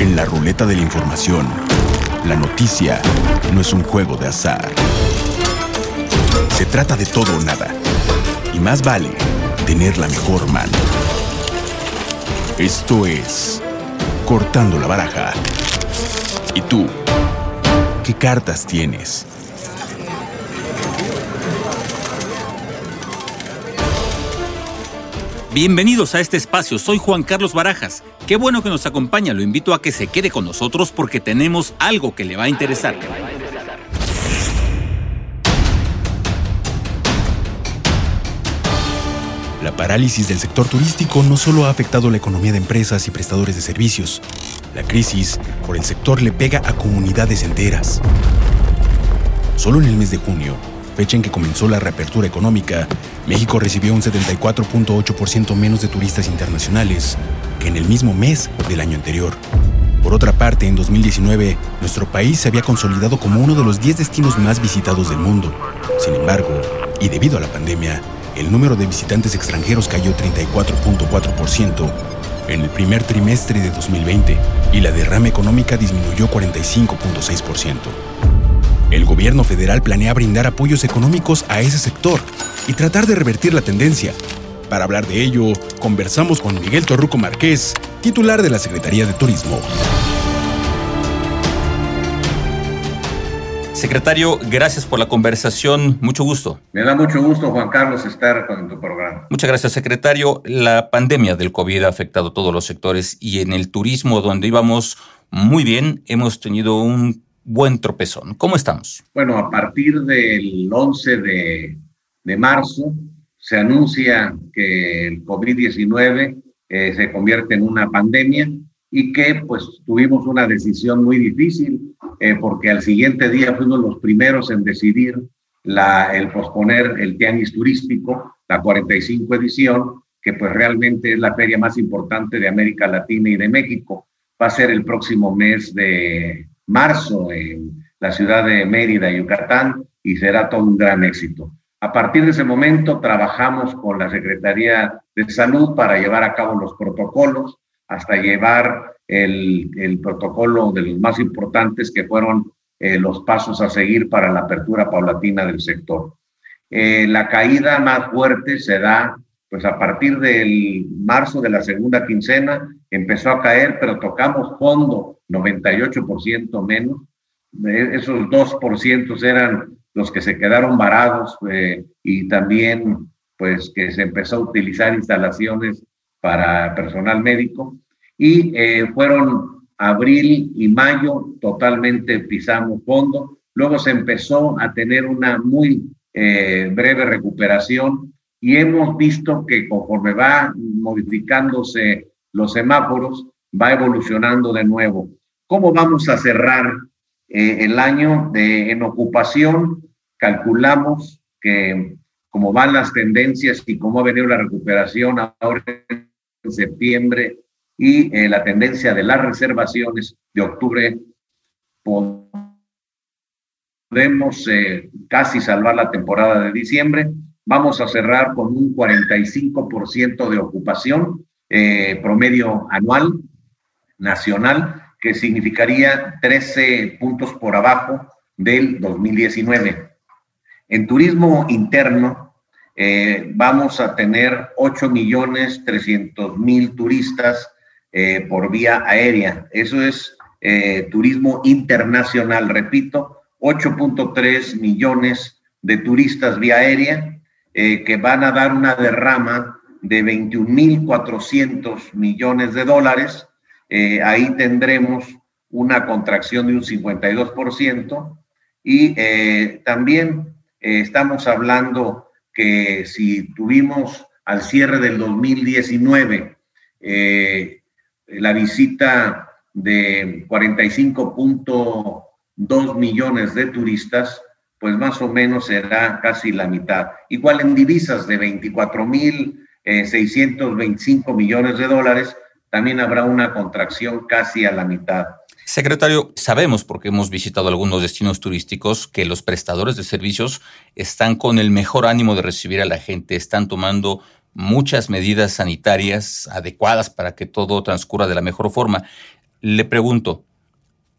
En la ruleta de la información, la noticia no es un juego de azar. Se trata de todo o nada. Y más vale tener la mejor mano. Esto es Cortando la Baraja. ¿Y tú? ¿Qué cartas tienes? Bienvenidos a este espacio, soy Juan Carlos Barajas. Qué bueno que nos acompaña, lo invito a que se quede con nosotros porque tenemos algo que le va a interesar. La parálisis del sector turístico no solo ha afectado la economía de empresas y prestadores de servicios. La crisis por el sector le pega a comunidades enteras. Solo en el mes de junio, fecha en que comenzó la reapertura económica, México recibió un 74.8% menos de turistas internacionales que en el mismo mes del año anterior. Por otra parte, en 2019, nuestro país se había consolidado como uno de los 10 destinos más visitados del mundo. Sin embargo, y debido a la pandemia, el número de visitantes extranjeros cayó 34.4% en el primer trimestre de 2020 y la derrama económica disminuyó 45.6%. El gobierno federal planea brindar apoyos económicos a ese sector y tratar de revertir la tendencia. Para hablar de ello, conversamos con Miguel Torruco Marqués, titular de la Secretaría de Turismo. Secretario, gracias por la conversación. Mucho gusto. Me da mucho gusto, Juan Carlos, estar con tu programa. Muchas gracias, secretario. La pandemia del COVID ha afectado todos los sectores y en el turismo, donde íbamos muy bien, hemos tenido un buen tropezón. ¿Cómo estamos? Bueno, a partir del 11 de marzo se anuncia que el COVID-19 se convierte en una pandemia y que pues tuvimos una decisión muy difícil porque al siguiente día fuimos los primeros en decidir el posponer el Tianguis Turístico, la 45 edición, que pues realmente es la feria más importante de América Latina y de México. Va a ser el próximo mes de marzo en la ciudad de Mérida, Yucatán, y será todo un gran éxito. A partir de ese momento trabajamos con la Secretaría de Salud para llevar a cabo los protocolos, hasta llevar el protocolo de los más importantes que fueron los pasos a seguir para la apertura paulatina del sector. La caída más fuerte se da pues a partir del marzo de la segunda quincena, empezó a caer, pero tocamos fondo, 98% menos. Esos 2% eran los que se quedaron varados y también pues que se empezó a utilizar instalaciones para personal médico. Y fueron abril y mayo, totalmente pisamos fondo. Luego se empezó a tener una muy breve recuperación. Y hemos visto que conforme va modificándose los semáforos, va evolucionando de nuevo. ¿Cómo vamos a cerrar el año en ocupación? Calculamos que como van las tendencias y cómo ha venido la recuperación ahora en septiembre y la tendencia de las reservaciones de octubre, podemos casi salvar la temporada de diciembre. Vamos a cerrar con un 45% de ocupación promedio anual nacional, que significaría 13 puntos por abajo del 2019. En turismo interno vamos a tener 8.300.000 turistas por vía aérea. Eso es turismo internacional, repito, 8.3 millones de turistas vía aérea, que van a dar una derrama de 21.400 millones de dólares. Ahí tendremos una contracción de un 52%. Y también estamos hablando que si tuvimos al cierre del 2019 la visita de 45.2 millones de turistas, pues más o menos será casi la mitad. Igual en divisas de 24.625 millones de dólares, también habrá una contracción casi a la mitad. Secretario, sabemos, porque hemos visitado algunos destinos turísticos, que los prestadores de servicios están con el mejor ánimo de recibir a la gente, están tomando muchas medidas sanitarias adecuadas para que todo transcurra de la mejor forma. Le pregunto,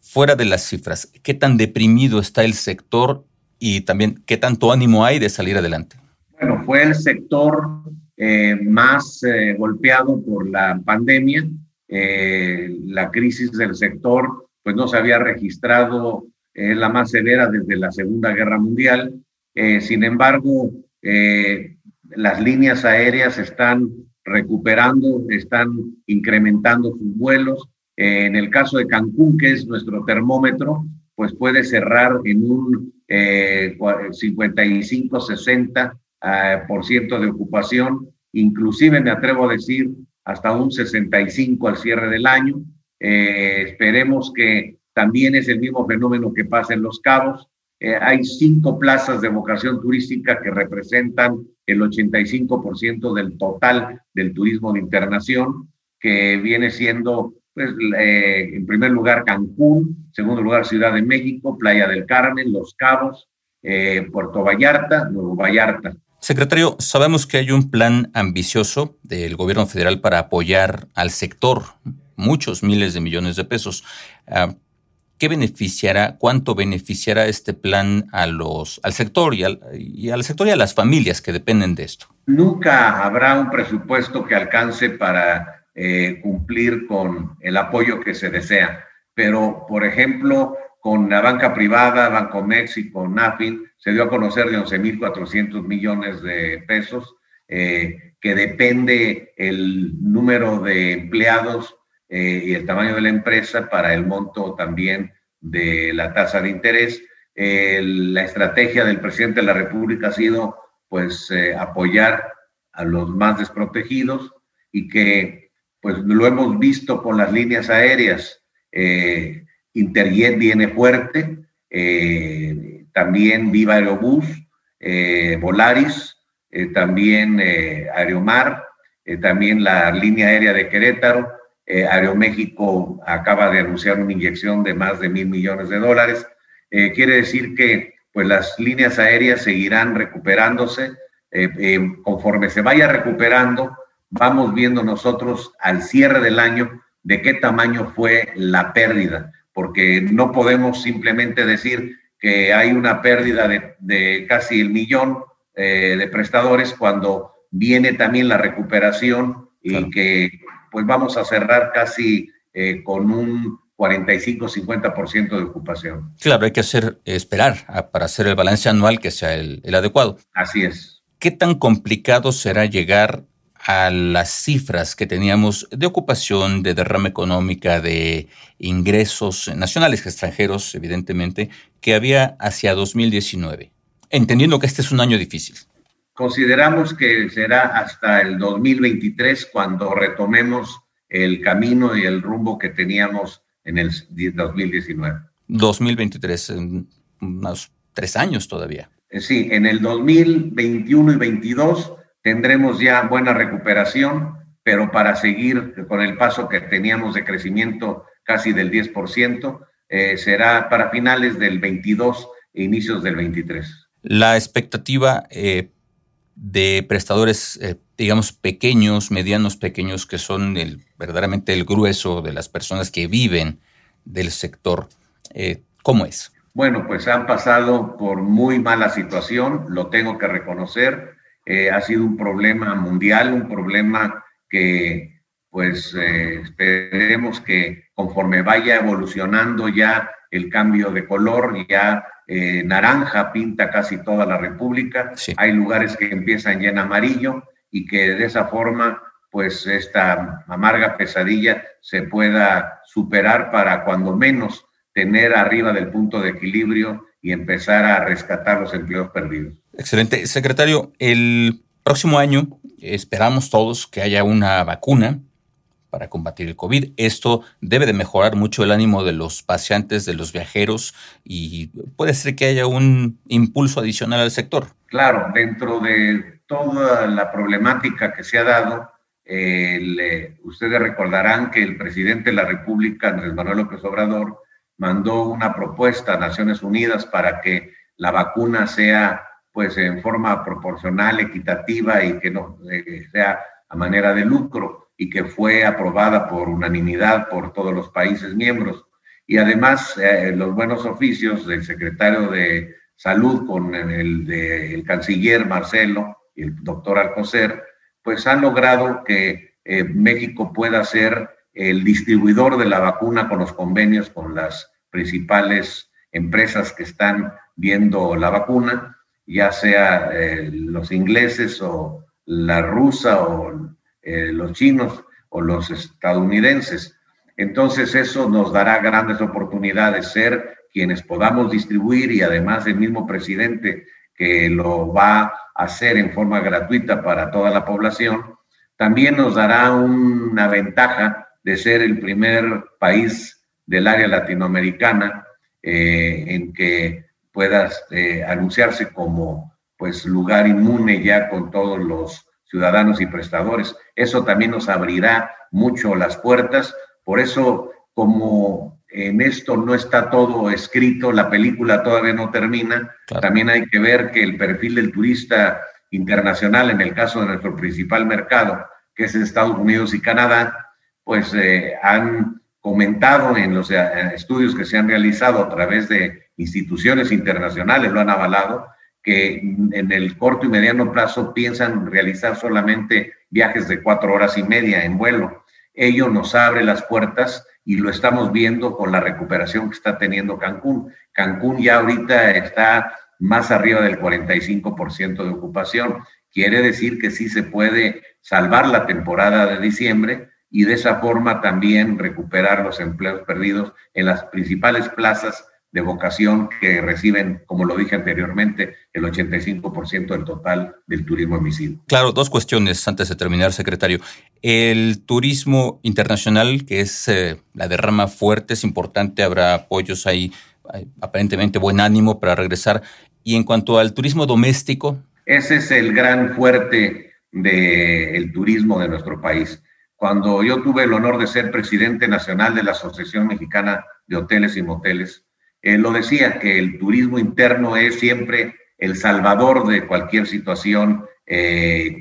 fuera de las cifras, ¿qué tan deprimido está el sector y también qué tanto ánimo hay de salir adelante? Bueno, fue el sector más golpeado por la pandemia. La crisis del sector pues no se había registrado, la más severa desde la Segunda Guerra Mundial. Sin embargo, las líneas aéreas están recuperando, están incrementando sus vuelos. En el caso de Cancún, que es nuestro termómetro, pues puede cerrar en un 55-60% de ocupación, inclusive me atrevo a decir hasta un 65% al cierre del año. Esperemos que también es el mismo fenómeno que pasa en Los Cabos. Hay 5 plazas de vocación turística que representan el 85% del total del turismo de internación, que viene siendo, pues, en primer lugar Cancún, en segundo lugar Ciudad de México, Playa del Carmen, Los Cabos, Puerto Vallarta, Nuevo Vallarta. Secretario, sabemos que hay un plan ambicioso del gobierno federal para apoyar al sector, muchos miles de millones de pesos. ¿Qué beneficiará, cuánto beneficiará este plan al sector y a las familias que dependen de esto? Nunca habrá un presupuesto que alcance para cumplir con el apoyo que se desea. Pero, por ejemplo, con la banca privada, Bancomex y con Nafin, se dio a conocer de 11.400 millones de pesos, que depende el número de empleados y el tamaño de la empresa para el monto también de la tasa de interés. La estrategia del presidente de la República ha sido, pues, apoyar a los más desprotegidos, y que, pues, lo hemos visto con las líneas aéreas. Interjet viene fuerte, también Viva Aerobús, Volaris, también Aeromar, también la línea aérea de Querétaro. Aeroméxico acaba de anunciar una inyección de más de $1,000 millones. Quiere decir que, pues, las líneas aéreas seguirán recuperándose. Conforme se vaya recuperando, vamos viendo nosotros al cierre del año de qué tamaño fue la pérdida, porque no podemos simplemente decir que hay una pérdida de casi 1 millón de prestadores cuando viene también la recuperación, claro. Y que, pues, vamos a cerrar casi con un 45-50% de ocupación. Claro, hay que esperar para hacer el balance anual que sea el adecuado. Así es. ¿Qué tan complicado será llegar a las cifras que teníamos de ocupación, de derrama económica, de ingresos nacionales y extranjeros, evidentemente, que había hacia 2019? Entendiendo que este es un año difícil. Consideramos que será hasta el 2023 cuando retomemos el camino y el rumbo que teníamos en el 2019. 2023, en unos 3 años todavía. Sí, en el 2021 y 2022 tendremos ya buena recuperación, pero para seguir con el paso que teníamos de crecimiento casi del 10%, será para finales del 22 e inicios del 23. La expectativa de prestadores, digamos, pequeños, medianos, pequeños, que son verdaderamente el grueso de las personas que viven del sector, ¿cómo es? Bueno, pues han pasado por muy mala situación, lo tengo que reconocer. Ha sido un problema mundial, un problema que, pues, esperemos que conforme vaya evolucionando ya el cambio de color, ya naranja pinta casi toda la República. Sí. Hay lugares que empiezan ya en amarillo y que de esa forma, pues, esta amarga pesadilla se pueda superar para cuando menos tener arriba del punto de equilibrio y empezar a rescatar los empleos perdidos. Excelente. Secretario, el próximo año esperamos todos que haya una vacuna para combatir el COVID. Esto debe de mejorar mucho el ánimo de los paseantes, de los viajeros, y puede ser que haya un impulso adicional al sector. Claro, dentro de toda la problemática que se ha dado, ustedes recordarán que el presidente de la República, Andrés Manuel López Obrador, mandó una propuesta a Naciones Unidas para que la vacuna sea, pues, en forma proporcional, equitativa, y que no sea a manera de lucro. y que fue aprobada por unanimidad por todos los países miembros. Y además, los buenos oficios del secretario de Salud con el canciller Marcelo y el doctor Alcocer, pues han logrado que México pueda ser el distribuidor de la vacuna con los convenios con las principales empresas que están viendo la vacuna, ya sea los ingleses o la rusa o los chinos o los estadounidenses. Entonces eso nos dará grandes oportunidades, ser quienes podamos distribuir, y además el mismo presidente que lo va a hacer en forma gratuita para toda la población, también nos dará una ventaja de ser el primer país del área latinoamericana en que puedas anunciarse como pues lugar inmune ya con todos los ciudadanos y prestadores. Eso también nos abrirá mucho las puertas. Por eso, como en esto no está todo escrito, la película todavía no termina, claro. También hay que ver que el perfil del turista internacional, en el caso de nuestro principal mercado, que es Estados Unidos y Canadá, pues han comentado en los estudios que se han realizado a través de instituciones internacionales, lo han avalado, que en el corto y mediano plazo piensan realizar solamente viajes de 4 horas y media en vuelo. Ello nos abre las puertas y lo estamos viendo con la recuperación que está teniendo Cancún. Cancún ya ahorita está más arriba del 45% de ocupación. Quiere decir que sí se puede salvar la temporada de diciembre y de esa forma también recuperar los empleos perdidos en las principales plazas de vocación que reciben, como lo dije anteriormente, el 85% del total del turismo emisivo. Claro, dos cuestiones antes de terminar, secretario. El turismo internacional, que es la derrama fuerte, es importante, habrá apoyos ahí, aparentemente buen ánimo para regresar. Y en cuanto al turismo doméstico. Ese es el gran fuerte del turismo de nuestro país. Cuando yo tuve el honor de ser presidente nacional de la Asociación Mexicana de Hoteles y Moteles, lo decía, que el turismo interno es siempre el salvador de cualquier situación,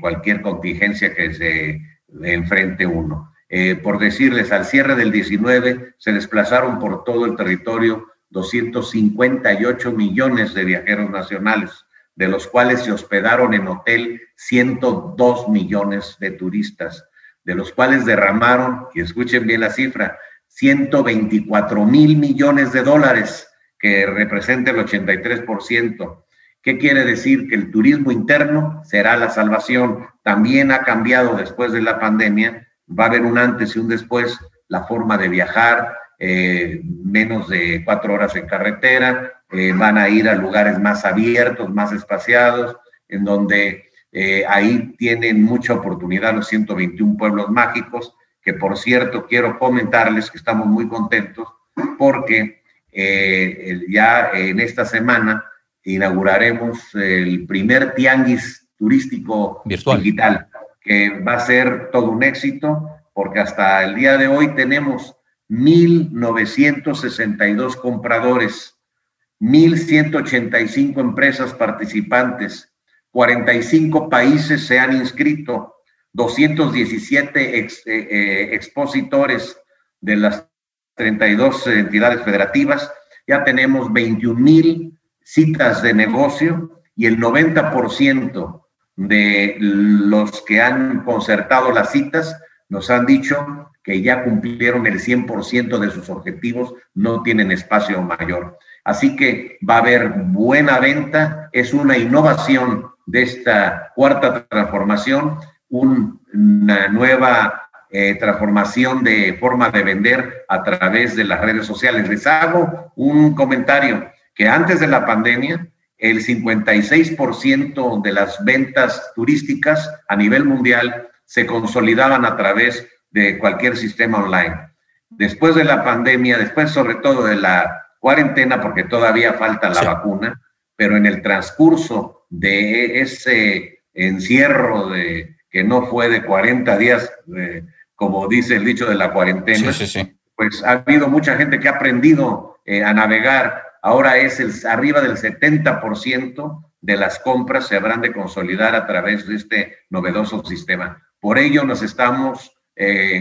cualquier contingencia que se enfrente uno. Por decirles, al cierre del 19 se desplazaron por todo el territorio 258 millones de viajeros nacionales, de los cuales se hospedaron en hotel 102 millones de turistas, de los cuales derramaron, y escuchen bien la cifra, 124 mil millones de dólares, que representa el 83%. ¿Qué quiere decir? Que el turismo interno será la salvación. También ha cambiado después de la pandemia, va a haber un antes y un después, la forma de viajar, menos de 4 horas en carretera, van a ir a lugares más abiertos, más espaciados, en donde ahí tienen mucha oportunidad los 121 pueblos mágicos, que por cierto quiero comentarles que estamos muy contentos porque ya en esta semana inauguraremos el primer tianguis turístico virtual digital, que va a ser todo un éxito, porque hasta el día de hoy tenemos 1,962 compradores, 1,185 empresas participantes, 45 países se han inscrito, 217 expositores de las 32 entidades federativas, ya tenemos 21,000 citas de negocio y el 90% de los que han concertado las citas nos han dicho que ya cumplieron el 100% de sus objetivos, no tienen espacio mayor. Así que va a haber buena venta, es una innovación de esta cuarta transformación, una nueva transformación de forma de vender a través de las redes sociales. Les hago un comentario, que antes de la pandemia, el 56% de las ventas turísticas a nivel mundial se consolidaban a través de cualquier sistema online. Después de la pandemia, después sobre todo de la cuarentena, porque todavía falta la vacuna, pero en el transcurso de ese encierro que no fue de 40 días, como dice el dicho de la cuarentena, pues ha habido mucha gente que ha aprendido a navegar. Ahora es arriba del 70% de las compras se habrán de consolidar a través de este novedoso sistema. Por ello nos estamos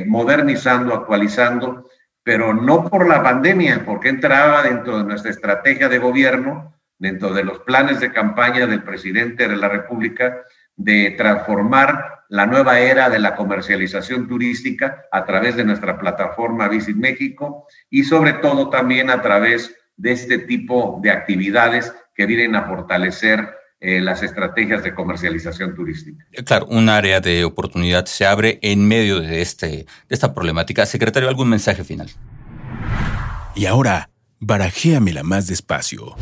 modernizando, actualizando, pero no por la pandemia, porque entraba dentro de nuestra estrategia de gobierno, dentro de los planes de campaña del presidente de la República, de transformar la nueva era de la comercialización turística a través de nuestra plataforma Visit México y sobre todo también a través de este tipo de actividades que vienen a fortalecer las estrategias de comercialización turística. Claro, un área de oportunidad se abre en medio de, esta problemática. Secretario, ¿algún mensaje final? Y ahora, barajéamela más despacio.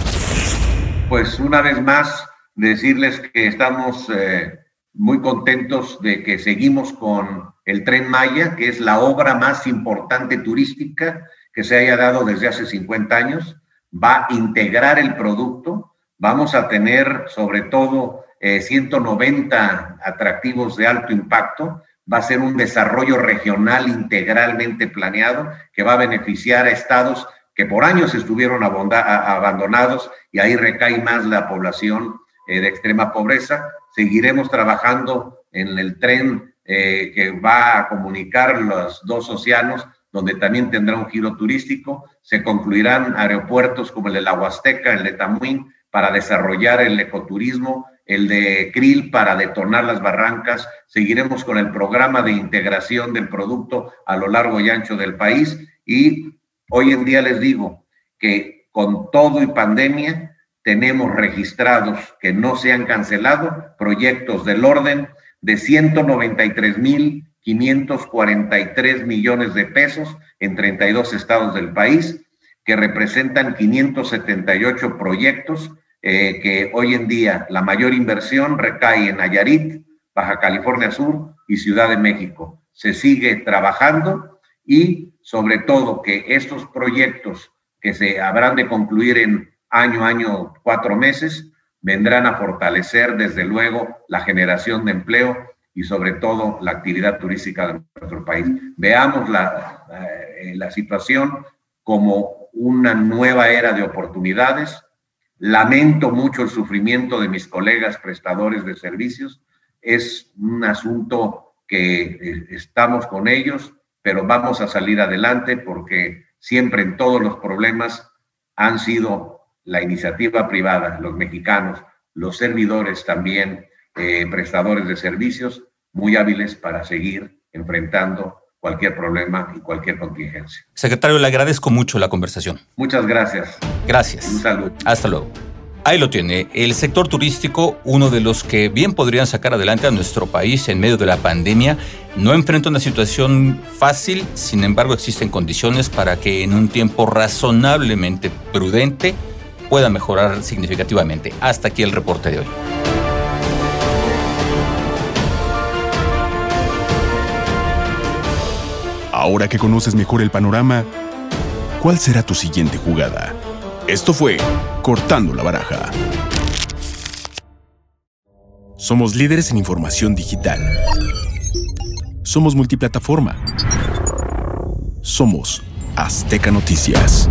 Pues una vez más, decirles que estamos muy contentos de que seguimos con el Tren Maya, que es la obra más importante turística que se haya dado desde hace 50 años. Va a integrar el producto. Vamos a tener, sobre todo, 190 atractivos de alto impacto. Va a ser un desarrollo regional integralmente planeado que va a beneficiar a estados que por años estuvieron abandonados y ahí recae más la población de extrema pobreza. Seguiremos trabajando en el tren que va a comunicar los dos océanos, donde también tendrá un giro turístico. Se concluirán aeropuertos como el de la Huasteca, el de Tamuín, para desarrollar el ecoturismo, el de Krill para detonar las barrancas. Seguiremos con el programa de integración del producto a lo largo y ancho del país. Y hoy en día les digo que con todo y pandemia tenemos registrados que no se han cancelado proyectos del orden de 193.543 millones de pesos en 32 estados del país, que representan 578 proyectos que hoy en día la mayor inversión recae en Nayarit, Baja California Sur y Ciudad de México. Se sigue trabajando y sobre todo que estos proyectos que se habrán de concluir en año, 4 meses, vendrán a fortalecer desde luego la generación de empleo y sobre todo la actividad turística de nuestro país. Veamos la situación como una nueva era de oportunidades. Lamento mucho el sufrimiento de mis colegas prestadores de servicios. Es un asunto que estamos con ellos, pero vamos a salir adelante porque siempre en todos los problemas han sido la iniciativa privada, los mexicanos, los servidores también, prestadores de servicios, muy hábiles para seguir enfrentando cualquier problema y cualquier contingencia. Secretario, le agradezco mucho la conversación. Muchas gracias. Gracias. Un saludo. Hasta luego. Ahí lo tiene, el sector turístico, uno de los que bien podrían sacar adelante a nuestro país en medio de la pandemia. No enfrenta una situación fácil, sin embargo existen condiciones para que en un tiempo razonablemente prudente pueda mejorar significativamente. Hasta aquí el reporte de hoy. Ahora que conoces mejor el panorama, ¿cuál será tu siguiente jugada? Esto fue Cortando la Baraja. Somos líderes en información digital. Somos multiplataforma. Somos Azteca Noticias.